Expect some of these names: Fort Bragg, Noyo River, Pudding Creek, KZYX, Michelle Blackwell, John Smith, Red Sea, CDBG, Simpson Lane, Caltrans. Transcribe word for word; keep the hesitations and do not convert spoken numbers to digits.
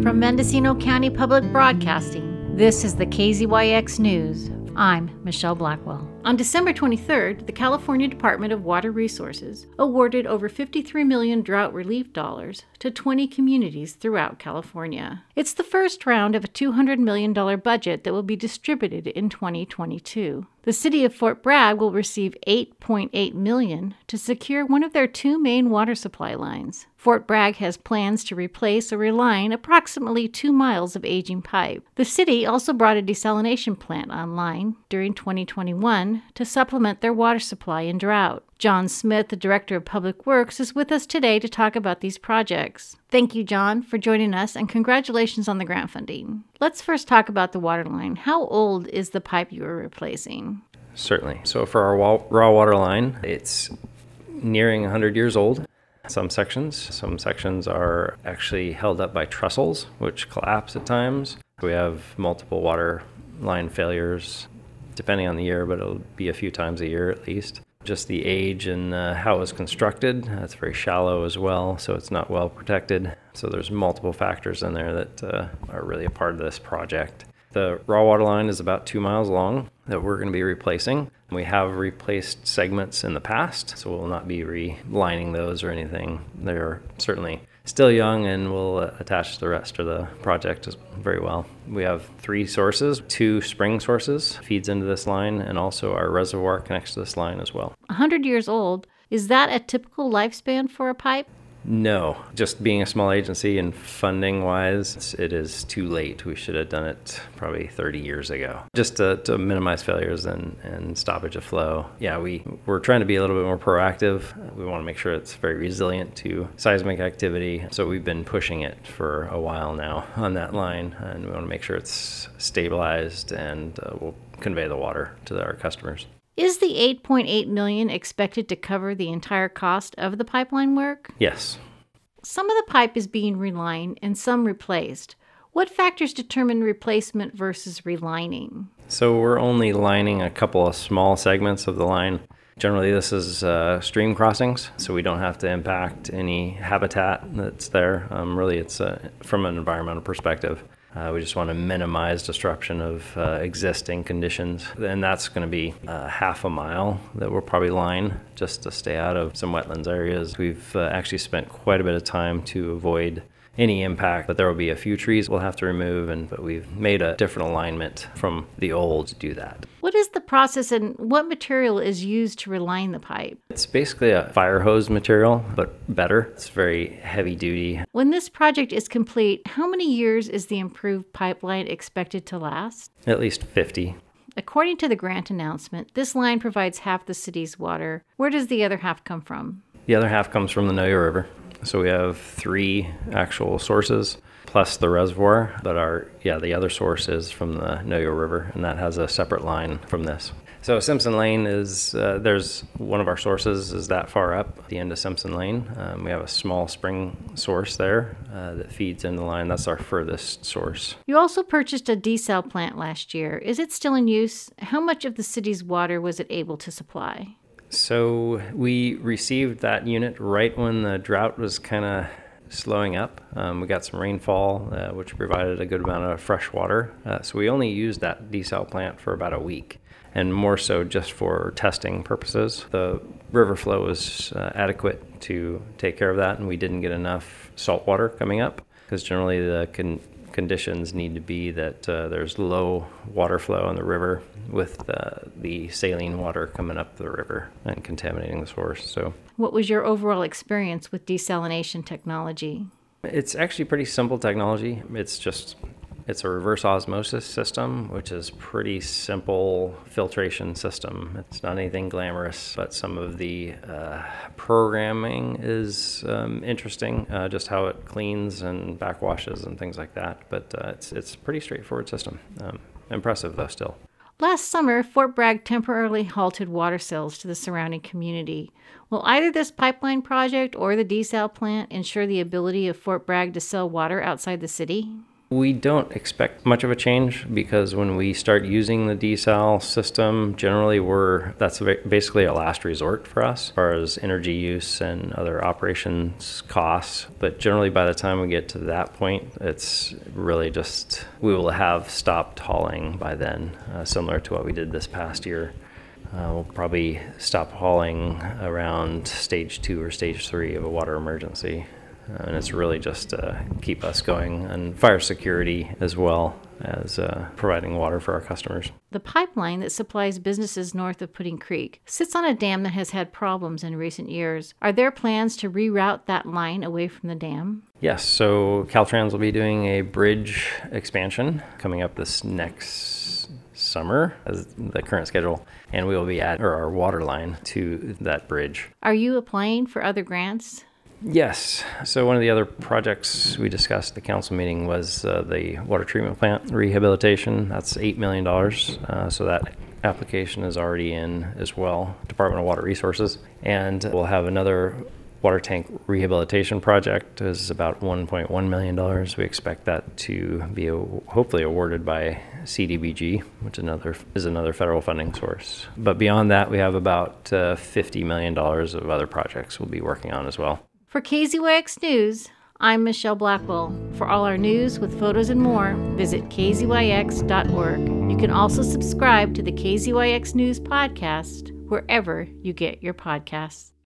From Mendocino County Public Broadcasting, this is the K Z Y X News. I'm Michelle Blackwell. On December twenty-third, the California Department of Water Resources awarded over fifty-three million dollars drought relief dollars to twenty communities throughout California. It's the first round of a two hundred million dollars budget that will be distributed in twenty twenty-two. The city of Fort Bragg will receive eight point eight million dollars to secure one of their two main water supply lines. Fort Bragg has plans to replace or reline approximately two miles of aging pipe. The city also brought a desalination plant online during twenty twenty-one to supplement their water supply in drought. John Smith, the Director of Public Works, is with us today to talk about these projects. Thank you, John, for joining us, and congratulations on the grant funding. Let's first talk about the water line. How old is the pipe you are replacing? Certainly. So for our wa- raw water line, it's nearing one hundred years old. Some sections. Some sections are actually held up by trestles, which collapse at times. We have multiple water line failures depending on the year, but it'll be a few times a year at least. Just the age and uh, how it was constructed, uh, it's very shallow as well, so it's not well protected. So there's multiple factors in there that uh, are really a part of this project. The raw water line is about two miles long that we're going to be replacing. We have replaced segments in the past, so we'll not be relining those or anything. They're certainly still young and will uh, attach to the rest of the project very well. We have three sources, two spring sources feeds into this line, and also our reservoir connects to this line as well. one hundred years old, is that a typical lifespan for a pipe? No, just being a small agency and funding wise, it is too late. We should have done it probably thirty years ago, just to, to minimize failures and, and stoppage of flow. Yeah, we, we're trying to be a little bit more proactive. We want to make sure it's very resilient to seismic activity. So we've been pushing it for a while now on that line, and we want to make sure it's stabilized and uh, we'll convey the water to our customers. Is the eight point eight million dollars expected to cover the entire cost of the pipeline work? Yes. Some of the pipe is being relined and some replaced. What factors determine replacement versus relining? So we're only lining a couple of small segments of the line. Generally, this is uh, stream crossings, so we don't have to impact any habitat that's there. Um, really, it's uh, from an environmental perspective. Uh, we just want to minimize disruption of uh, existing conditions, and that's going to be uh, half a mile that we'll probably line just to stay out of some wetlands areas. We've uh, actually spent quite a bit of time to avoid any impact, but there will be a few trees we'll have to remove, and but we've made a different alignment from the old to do that. What is the process and what material is used to reline the pipe? It's basically a fire hose material, but better. It's very heavy duty. When this project is complete, how many years is the improved pipeline expected to last? At least fifty. According to the grant announcement, this line provides half the city's water. Where does the other half come from? The other half comes from the Noyo River. So we have three actual sources plus the reservoir, but our yeah the other source is from the Noyo River, and that has a separate line from this. So Simpson Lane is uh, there's one of our sources is that far up at the end of Simpson Lane. Um, we have a small spring source there uh, that feeds in the line. That's our furthest source. You also purchased a desal plant last year. Is it still in use? How much of the city's water was it able to supply? So we received that unit right when the drought was kind of slowing up. Um, we got some rainfall, uh, which provided a good amount of fresh water. Uh, so we only used that desal plant for about a week, and more so just for testing purposes. The river flow was uh, adequate to take care of that, and we didn't get enough salt water coming up, because generally the con- conditions need to be that uh, there's low water flow in the river with the, the saline water coming up the river and contaminating the source. So, what was your overall experience with desalination technology? It's actually pretty simple technology. It's just it's a reverse osmosis system, which is pretty simple filtration system. It's not anything glamorous, but some of the uh, programming is um, interesting, uh, just how it cleans and backwashes and things like that. But uh, it's it's a pretty straightforward system. Um, impressive, though, still. Last summer, Fort Bragg temporarily halted water sales to the surrounding community. Will either this pipeline project or the desal plant ensure the ability of Fort Bragg to sell water outside the city? We don't expect much of a change because when we start using the desal system, generally we're that's basically a last resort for us as far as energy use and other operations costs. But generally by the time we get to that point, it's really just we will have stopped hauling by then, uh, similar to what we did this past year. Uh, we'll probably stop hauling around stage two or stage three of a water emergency. Uh, and it's really just to uh, keep us going, and fire security as well as uh, providing water for our customers. The pipeline that supplies businesses north of Pudding Creek sits on a dam that has had problems in recent years. Are there plans to reroute that line away from the dam? Yes, so Caltrans will be doing a bridge expansion coming up this next summer as the current schedule, and we will be adding our water line to that bridge. Are you applying for other grants? Yes. So one of the other projects we discussed at the council meeting was uh, the water treatment plant rehabilitation. That's eight million dollars. Uh, so that application is already in as well, Department of Water Resources. And we'll have another water tank rehabilitation project. Is about one point one million dollars. We expect that to be a, hopefully awarded by C D B G, which another is another federal funding source. But beyond that, we have about uh, fifty million dollars of other projects we'll be working on as well. For K Z Y X News, I'm Michelle Blackwell. For all our news with photos and more, visit k z y x dot org. You can also subscribe to the K Z Y X News podcast wherever you get your podcasts.